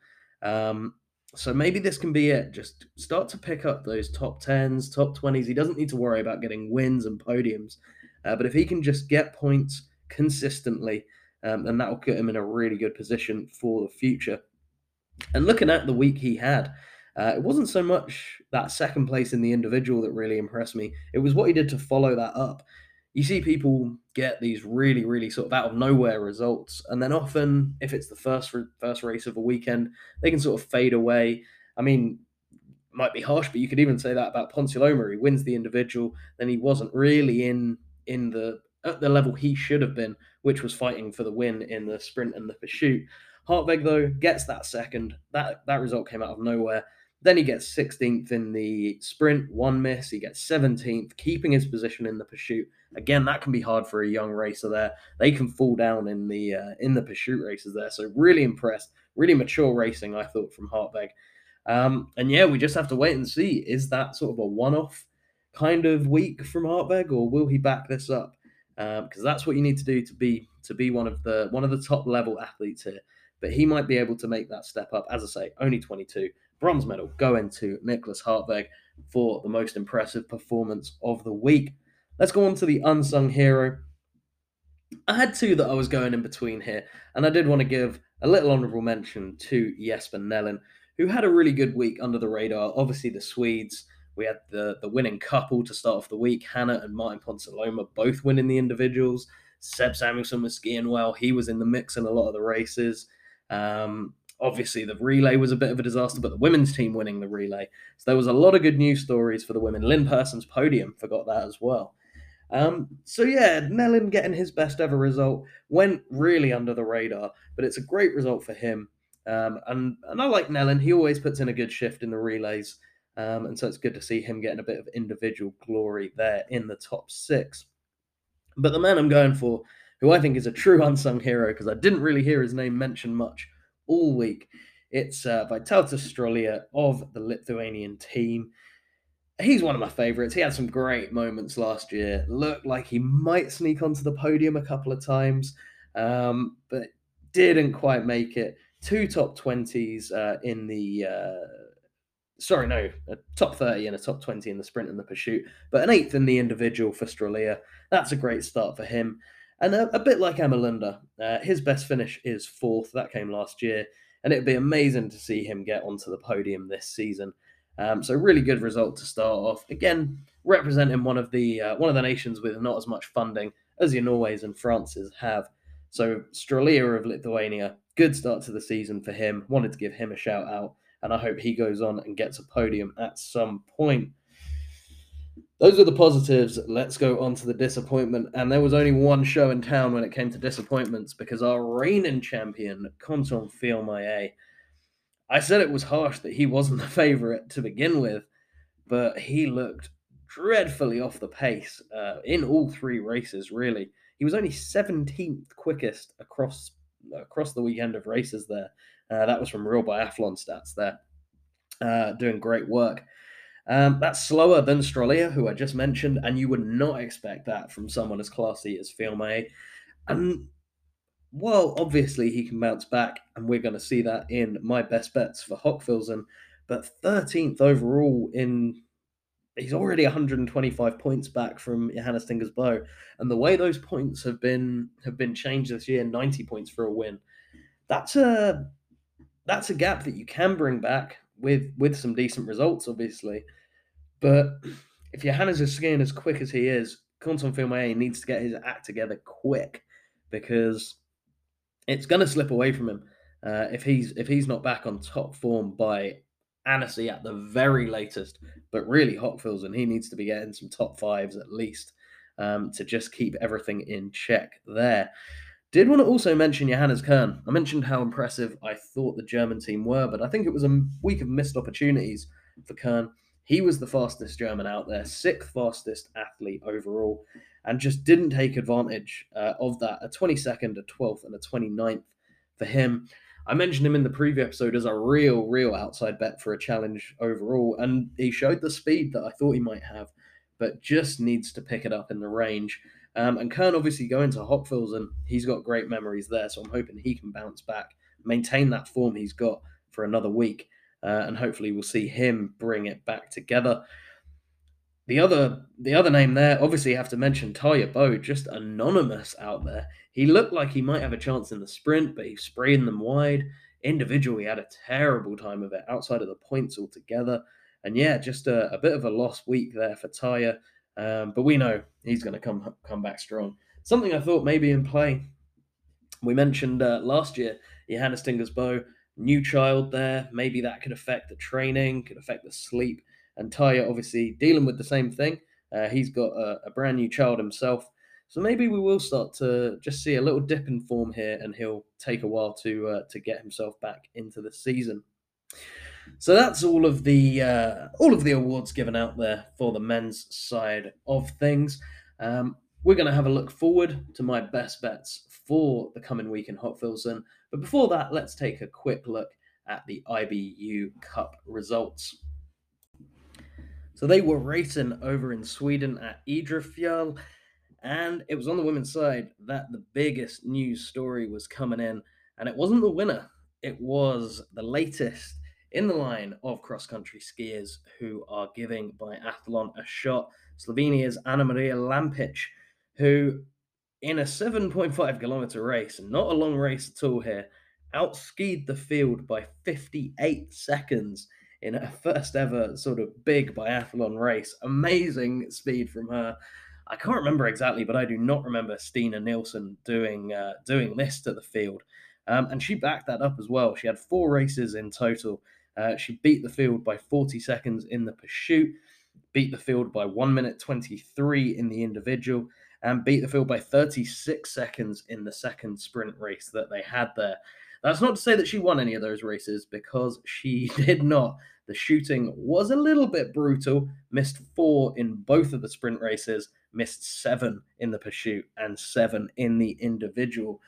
So maybe this can be it. Just start to pick up those top 10s, top 20s. He doesn't need to worry about getting wins and podiums. But if he can just get points consistently, then that will put him in a really good position for the future. And looking at the week he had, it wasn't so much that second place in the individual that really impressed me. It was what he did to follow that up. You see people get these really, really sort of out-of-nowhere results. And then often, if it's the first race of a weekend, they can sort of fade away. I mean, it might be harsh, but you could even say that about Ponsiluoma. He wins the individual, then he wasn't really at the level he should have been, which was fighting for the win in the sprint and the pursuit. Hartweg, though, gets that second. That result came out of nowhere. Then he gets 16th in the sprint, one miss. He gets 17th, keeping his position in the pursuit. Again, that can be hard for a young racer there. They can fall down in the pursuit races there. So really impressed, really mature racing, I thought, from Hartweg. And yeah, we just have to wait and see. Is that sort of a one-off kind of week from Hartweg, or will he back this up? Because that's what you need to do to be one of the top level athletes here. But he might be able to make that step up. As I say, only 22. Bronze medal going to Niklas Hartweg for the most impressive performance of the week. Let's go on to the unsung hero. I had 2 that I was going in between here, and I did want to give a little honourable mention to Jesper Nelin, who had a really good week under the radar. Obviously, the Swedes, we had the winning couple to start off the week. Hanna and Martin Ponsiluoma both winning the individuals. Seb Samuelsson was skiing well. He was in the mix in a lot of the races. Obviously, the relay was a bit of a disaster, but the women's team winning the relay. So there was a lot of good news stories for the women. Lynn Person's podium, forgot that as well. So yeah, Nelin getting his best ever result went really under the radar, but it's a great result for him. And I like Nelin. He always puts in a good shift in the relays. And so it's good to see him getting a bit of individual glory there in the top 6. But the man I'm going for, who I think is a true unsung hero, because I didn't really hear his name mentioned much all week. It's Vitalis Strolia of the Lithuanian team. He's one of my favourites. He had some great moments last year. Looked like he might sneak onto the podium a couple of times, but didn't quite make it. 2 top 20s in the... a top 30 and a top 20 in the sprint and the pursuit, but an 8th in the individual for Strolia. That's a great start for him. And a bit like Emma Lunder, his best finish is fourth. That came last year, and it'd be amazing to see him get onto the podium this season. So really good result to start off. Again, representing one of the nations with not as much funding as your Norways and Frances have. So Strolia of Lithuania, good start to the season for him. Wanted to give him a shout out, and I hope he goes on and gets a podium at some point. Those are the positives. Let's go on to the disappointment. And there was only one show in town when it came to disappointments, because our reigning champion, Quentin Fillon Maillet, I said it was harsh that he wasn't the favourite to begin with, but he looked dreadfully off the pace in all three races, really. He was only 17th quickest across the weekend of races there. That was from Real Biathlon stats there. Doing great work. That's slower than Strolia, who I just mentioned, and you would not expect that from someone as classy as Fillon Maillet. And, well, obviously he can bounce back, and we're going to see that in my best bets for Hochfilzen. But 13th overall he's already 125 points back from Johannes Thingnes Bø. And the way those points have been changed this year, 90 points for a win, that's a gap that you can bring back with some decent results, obviously. But if Johannes is skiing as quick as he is, Quentin Fillon Maillet needs to get his act together quick, because it's going to slip away from him if he's not back on top form by Annecy at the very latest. But really, Hochfilzen, and he needs to be getting some top fives at least to just keep everything in check there. Did want to also mention Johannes Kühn. I mentioned how impressive I thought the German team were, but I think it was a week of missed opportunities for Kühn. He was the fastest German out there, sixth fastest athlete overall, and just didn't take advantage of that. A 22nd, a 12th, and a 29th for him. I mentioned him in the preview episode as a real, real outside bet for a challenge overall, and he showed the speed that I thought he might have, but just needs to pick it up in the range. And Kern obviously going to Hochfilzen, he's got great memories there, so I'm hoping he can bounce back, maintain that form he's got for another week, and hopefully we'll see him bring it back together. The other name there, obviously you have to mention Tarjei Bø, just anonymous out there. He looked like he might have a chance in the sprint, but he's spraying them wide. Individually, he had a terrible time of it, outside of the points altogether. And yeah, just a bit of a lost week there for Tarjei. But we know he's going to come back strong. Something I thought maybe in play, we mentioned last year, Johannes Thingnes Bø, new child there. Maybe that could affect the training, could affect the sleep. And Tarjei obviously dealing with the same thing. He's got a brand new child himself. So maybe we will start to just see a little dip in form here, and he'll take a while to get himself back into the season. So that's all of the awards given out there for the men's side of things. We're going to have a look forward to my best bets for the coming week in Hochfilzen. But before that, let's take a quick look at the IBU Cup results. So they were racing over in Sweden at Idrefjall, and it was on the women's side that the biggest news story was coming in. And it wasn't the winner. It was the latest in the line of cross-country skiers who are giving biathlon a shot. Slovenia's Ana Marija Lampič, who in a 7.5-kilometer race, not a long race at all here, outskied the field by 58 seconds in her first ever sort of big biathlon race. Amazing speed from her. I can't remember exactly, but I do not remember Stina Nilsson doing this to the field. And she backed that up as well. She had four races in total. She beat the field by 40 seconds in the pursuit, beat the field by 1 minute 23 in the individual, and beat the field by 36 seconds in the second sprint race that they had there. That's not to say that she won any of those races, because she did not. The shooting was a little bit brutal, missed 4 in both of the sprint races, missed 7 in the pursuit, and 7 in the individual.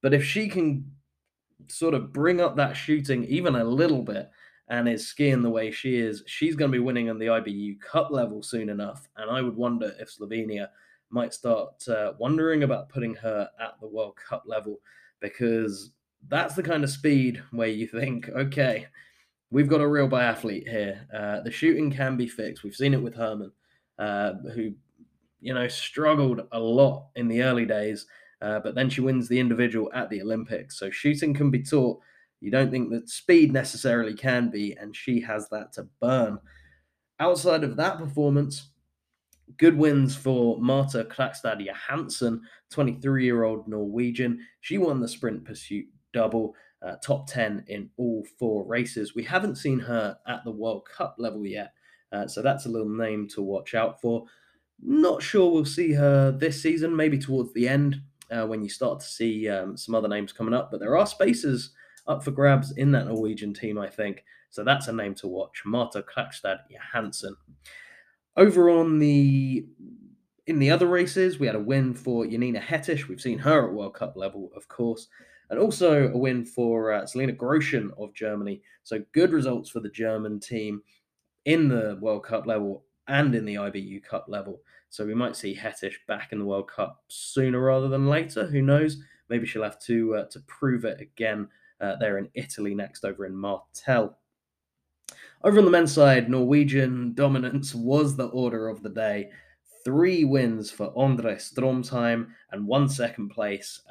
But if she can sort of bring up that shooting even a little bit and is skiing the way she is, she's going to be winning on the IBU Cup level soon enough. And I would wonder if Slovenia might start wondering about putting her at the World Cup level, because that's the kind of speed where you think, okay, we've got a real biathlete here. The shooting can be fixed. We've seen it with Herman, who struggled a lot in the early days. But then she wins the individual at the Olympics. So shooting can be taught. You don't think that speed necessarily can be, and she has that to burn. Outside of that performance, good wins for Marte Krogstad Johansen, 23-year-old Norwegian. She won the sprint pursuit double, top 10 in all four races. We haven't seen her at the World Cup level yet, so that's a little name to watch out for. Not sure we'll see her this season, maybe towards the end when you start to see some other names coming up. But there are spaces up for grabs in that Norwegian team, I think. So that's a name to watch, Marte Krogstad Johansen. Over on in the other races, we had a win for Janina Hettich. We've seen her at World Cup level, of course. And also a win for Selina Groschen of Germany. So good results for the German team in the World Cup level and in the IBU Cup level. So we might see Hettich back in the World Cup sooner rather than later. Who knows? Maybe she'll have to prove it again there in Italy next over in Martel. Over on the men's side, Norwegian dominance was the order of the day. 3 wins for Andre Stromsheim and 1 second place.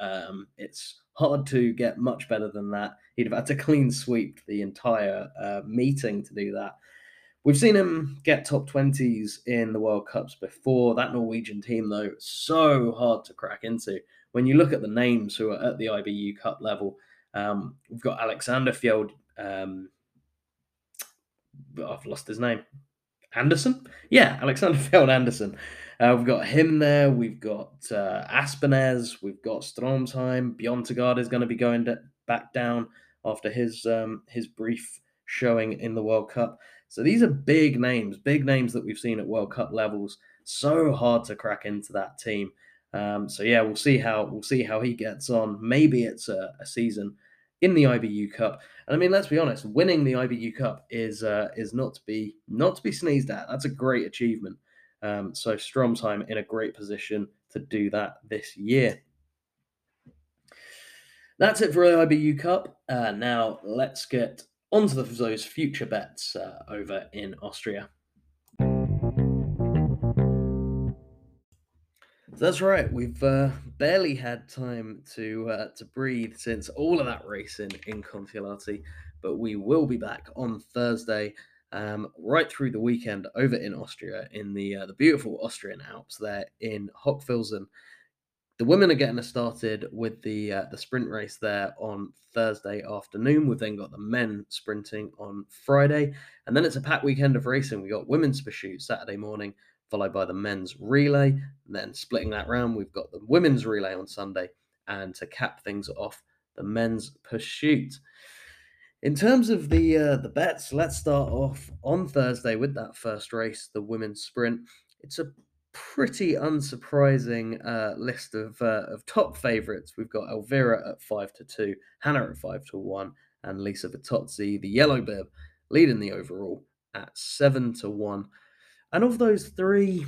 It's hard to get much better than that. He'd have had to clean sweep the entire meeting to do that. We've seen him get top 20s in the World Cups before. That Norwegian team, though, so hard to crack into. When you look at the names who are at the IBU Cup level, we've got Alexander Fjeld. I've lost his name. Andersen? Yeah, Alexander Fjeld Andersen. We've got him there. We've got Aspenez. We've got Stromsheim. Bjørntegard is going to be going back down after his brief showing in the World Cup. So these are big names that we've seen at World Cup levels. So hard to crack into that team. So yeah, we'll see how he gets on. Maybe it's a season in the IBU Cup. And I mean, let's be honest, winning the IBU Cup is not to be sneezed at. That's a great achievement. So Stromsheim in a great position to do that this year. That's it for the IBU Cup. Now let's get onto those future bets over in Austria. So that's right. We've barely had time to breathe since all of that racing in Kontiolahti, but we will be back on Thursday, right through the weekend over in Austria in the beautiful Austrian Alps there in Hochfilzen. The women are getting us started with the sprint race there on Thursday afternoon. We've then got the men sprinting on Friday, and then it's a packed weekend of racing. We got women's pursuit Saturday morning, followed by the men's relay. And then splitting that round, we've got the women's relay on Sunday. And to cap things off, the men's pursuit. In terms of the bets, let's start off on Thursday with that first race, the women's sprint. It's a pretty unsurprising list of top favourites. We've got Elvira at 5-2, Hanna at 5-1, and Lisa Vittozzi, the yellow bib, leading the overall at 7-1. And of those three,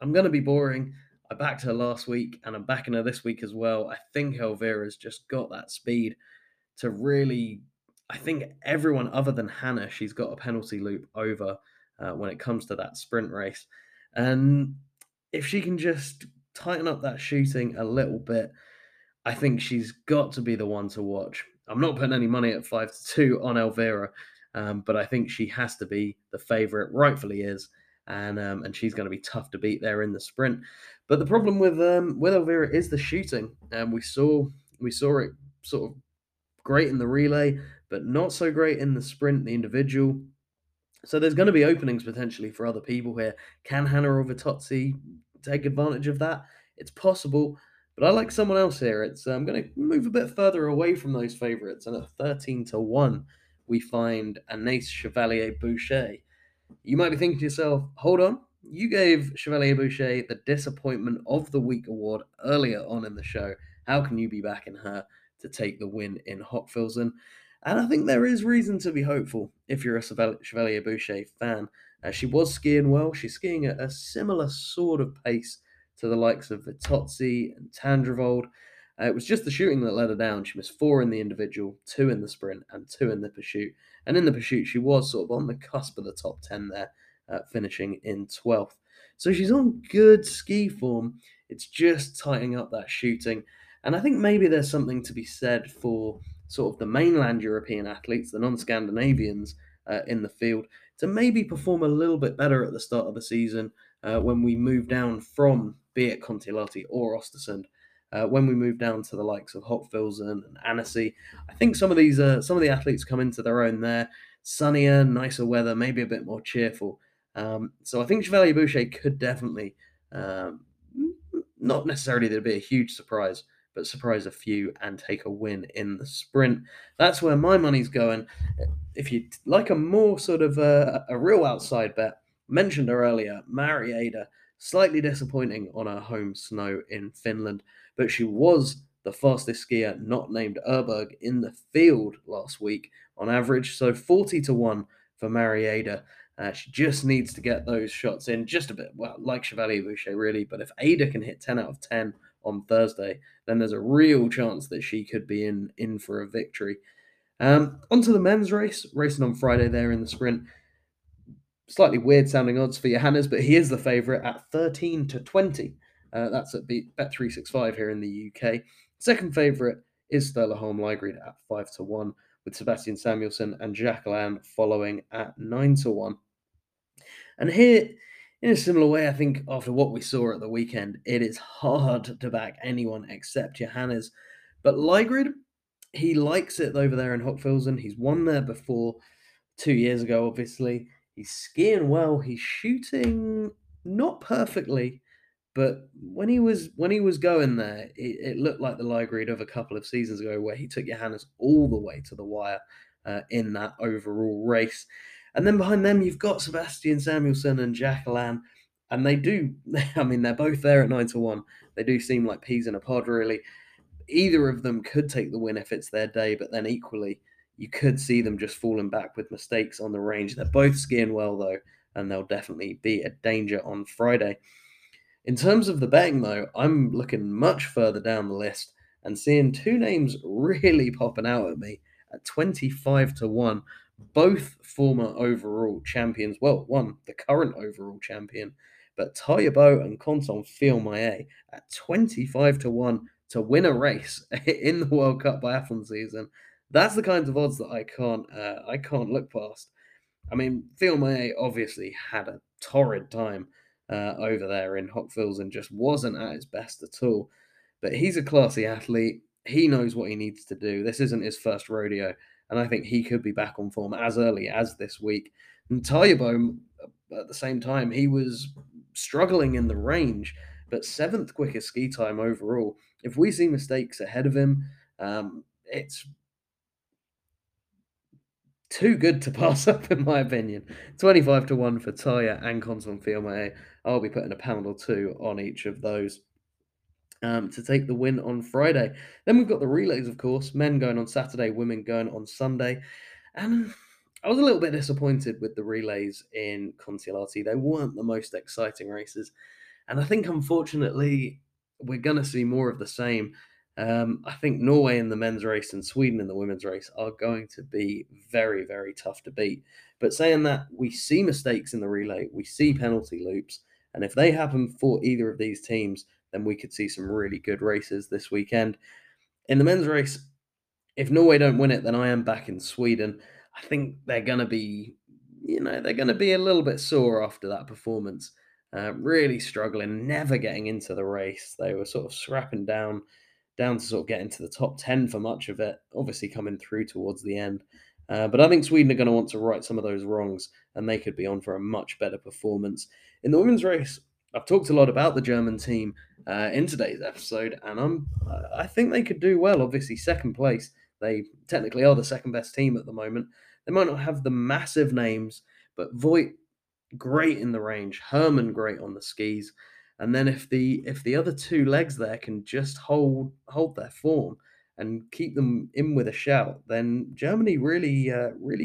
I'm going to be boring. I backed her last week, and I'm backing her this week as well. I think Elvira's just got that speed to really, I think everyone other than Hanna, she's got a penalty loop over when it comes to that sprint race. And if she can just tighten up that shooting a little bit, I think she's got to be the one to watch. I'm not putting any money at 5-2 on Elvira, but I think she has to be the favourite, rightfully is. And she's going to be tough to beat there in the sprint. But the problem with Elvira is the shooting. We saw it sort of great in the relay, but not so great in the sprint, the individual. So there's going to be openings potentially for other people here. Can Hanna or Vittozzi take advantage of that? It's possible, but I like someone else here. I'm going to move a bit further away from those favourites, and at 13-1, we find Anais Chevalier-Boucher. You might be thinking to yourself, hold on, you gave Chevalier-Boucher the Disappointment of the Week award earlier on in the show. How can you be backing her to take the win in Hochfilzen? And I think there is reason to be hopeful if you're a Chevalier-Boucher fan. She was skiing well. She's skiing at a similar sort of pace to the likes of Vittozzi and Tandrevold. It was just the shooting that let her down. She missed 4 in the individual, 2 in the sprint, and 2 in the pursuit. And in the pursuit, she was sort of on the cusp of the top 10 there, finishing in 12th. So she's on good ski form. It's just tightening up that shooting. And I think maybe there's something to be said for sort of the mainland European athletes, the non-Scandinavians in the field, to maybe perform a little bit better at the start of the season when we move down from, be it Kontiolahti or Östersund, when we move down to the likes of Hochfilzen and Annecy. I think some of the athletes come into their own there. Sunnier, nicer weather, maybe a bit more cheerful. So I think Chevalier-Boucher could definitely, not necessarily there'd be a huge surprise, but surprise a few and take a win in the sprint. That's where my money's going. If you'd like a more sort of a real outside bet, mentioned her earlier, Mari Ada, slightly disappointing on her home snow in Finland, but she was the fastest skier not named Öberg in the field last week on average, so 40-1 for Mari Ada. She just needs to get those shots in just a bit, well, like Chevalier-Boucher really, but if Ada can hit 10 out of 10 on Thursday, then there's a real chance that she could be in for a victory. On to the men's race, racing on Friday there in the sprint. Slightly weird sounding odds for Johannes, but he is the favourite at 13-20. That's at Bet365 here in the UK. Second favourite is Sturla Holm Lægreid at 5-1, with Sebastian Samuelsson and Jacquelin following at 9-1. And here, in a similar way, I think after what we saw at the weekend, it is hard to back anyone except Johannes. But Lægreid, he likes it over there in Hochfilzen. He's won there before 2 years ago, obviously. He's skiing well. He's shooting not perfectly, but when he was going there, it looked like the Lægreid of a couple of seasons ago, where he took Johannes all the way to the wire in that overall race. And then behind them, you've got Sebastian Samuelsson and Jacquelin, and they do, I mean, they're both there at 9-1. They do seem like peas in a pod, really. Either of them could take the win if it's their day, but then equally, you could see them just falling back with mistakes on the range. They're both skiing well, though, and they'll definitely be a danger on Friday. In terms of the betting, though, I'm looking much further down the list and seeing two names really popping out at me at 25-1. Both former overall champions, well, one, the current overall champion, but Tarjei Bø and Quentin Fillon Maillet at 25-1 to win a race in the World Cup biathlon season. That's the kinds of odds that I can't look past. I mean, Fillon Maillet obviously had a torrid time over there in Hochfilzen and just wasn't at his best at all. But he's a classy athlete. He knows what he needs to do. This isn't his first rodeo. And I think he could be back on form as early as this week. And Tarjei Bø, at the same time, he was struggling in the range, but 7th quickest ski time overall. If we see mistakes ahead of him, it's too good to pass up, in my opinion. 25-1 for Tarjei and Quentin Fillon Maillet. I'll be putting £1 or £2 on each of those to take the win on Friday. Then we've got the relays, of course, men going on Saturday, women going on Sunday. And I was a little bit disappointed with the relays in Kontiolahti. They weren't the most exciting races. And I think, unfortunately, we're going to see more of the same. I think Norway in the men's race and Sweden in the women's race are going to be very, very tough to beat. But saying that, we see mistakes in the relay. We see penalty loops. And if they happen for either of these teams, then we could see some really good races this weekend. In the men's race, if Norway don't win it, then I am back in Sweden. I think they're going to be, they're going to be a little bit sore after that performance. Really struggling, never getting into the race. They were sort of scrapping down to sort of get into the top 10 for much of it, obviously coming through towards the end. But I think Sweden are going to want to right some of those wrongs, and they could be on for a much better performance. In the women's race, I've talked a lot about the German team in today's episode, and I think they could do well. Obviously, second place. They technically are the second best team at the moment. They might not have the massive names, but Voigt, great in the range. Hermann, great on the skis. And then if the other two legs there can just hold their form and keep them in with a shout, then Germany really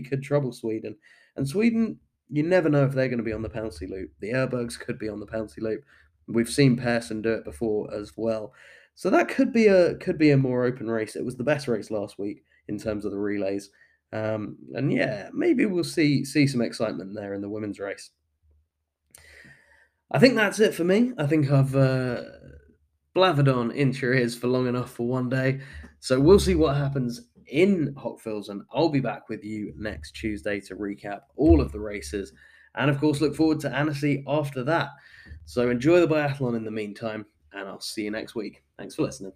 could trouble Sweden. And Sweden, you never know if they're going to be on the penalty loop. The Öbergs could be on the penalty loop. We've seen Persson do it before as well. So that could be a more open race. It was the best race last week in terms of the relays. And yeah, maybe we'll see some excitement there in the women's race. I think that's it for me. I think I've Blavidon injury is for long enough for one day. So we'll see what happens in Hochfilzen. I'll be back with you next Tuesday to recap all of the races. And of course, look forward to Annecy after that. So enjoy the biathlon in the meantime, and I'll see you next week. Thanks for listening.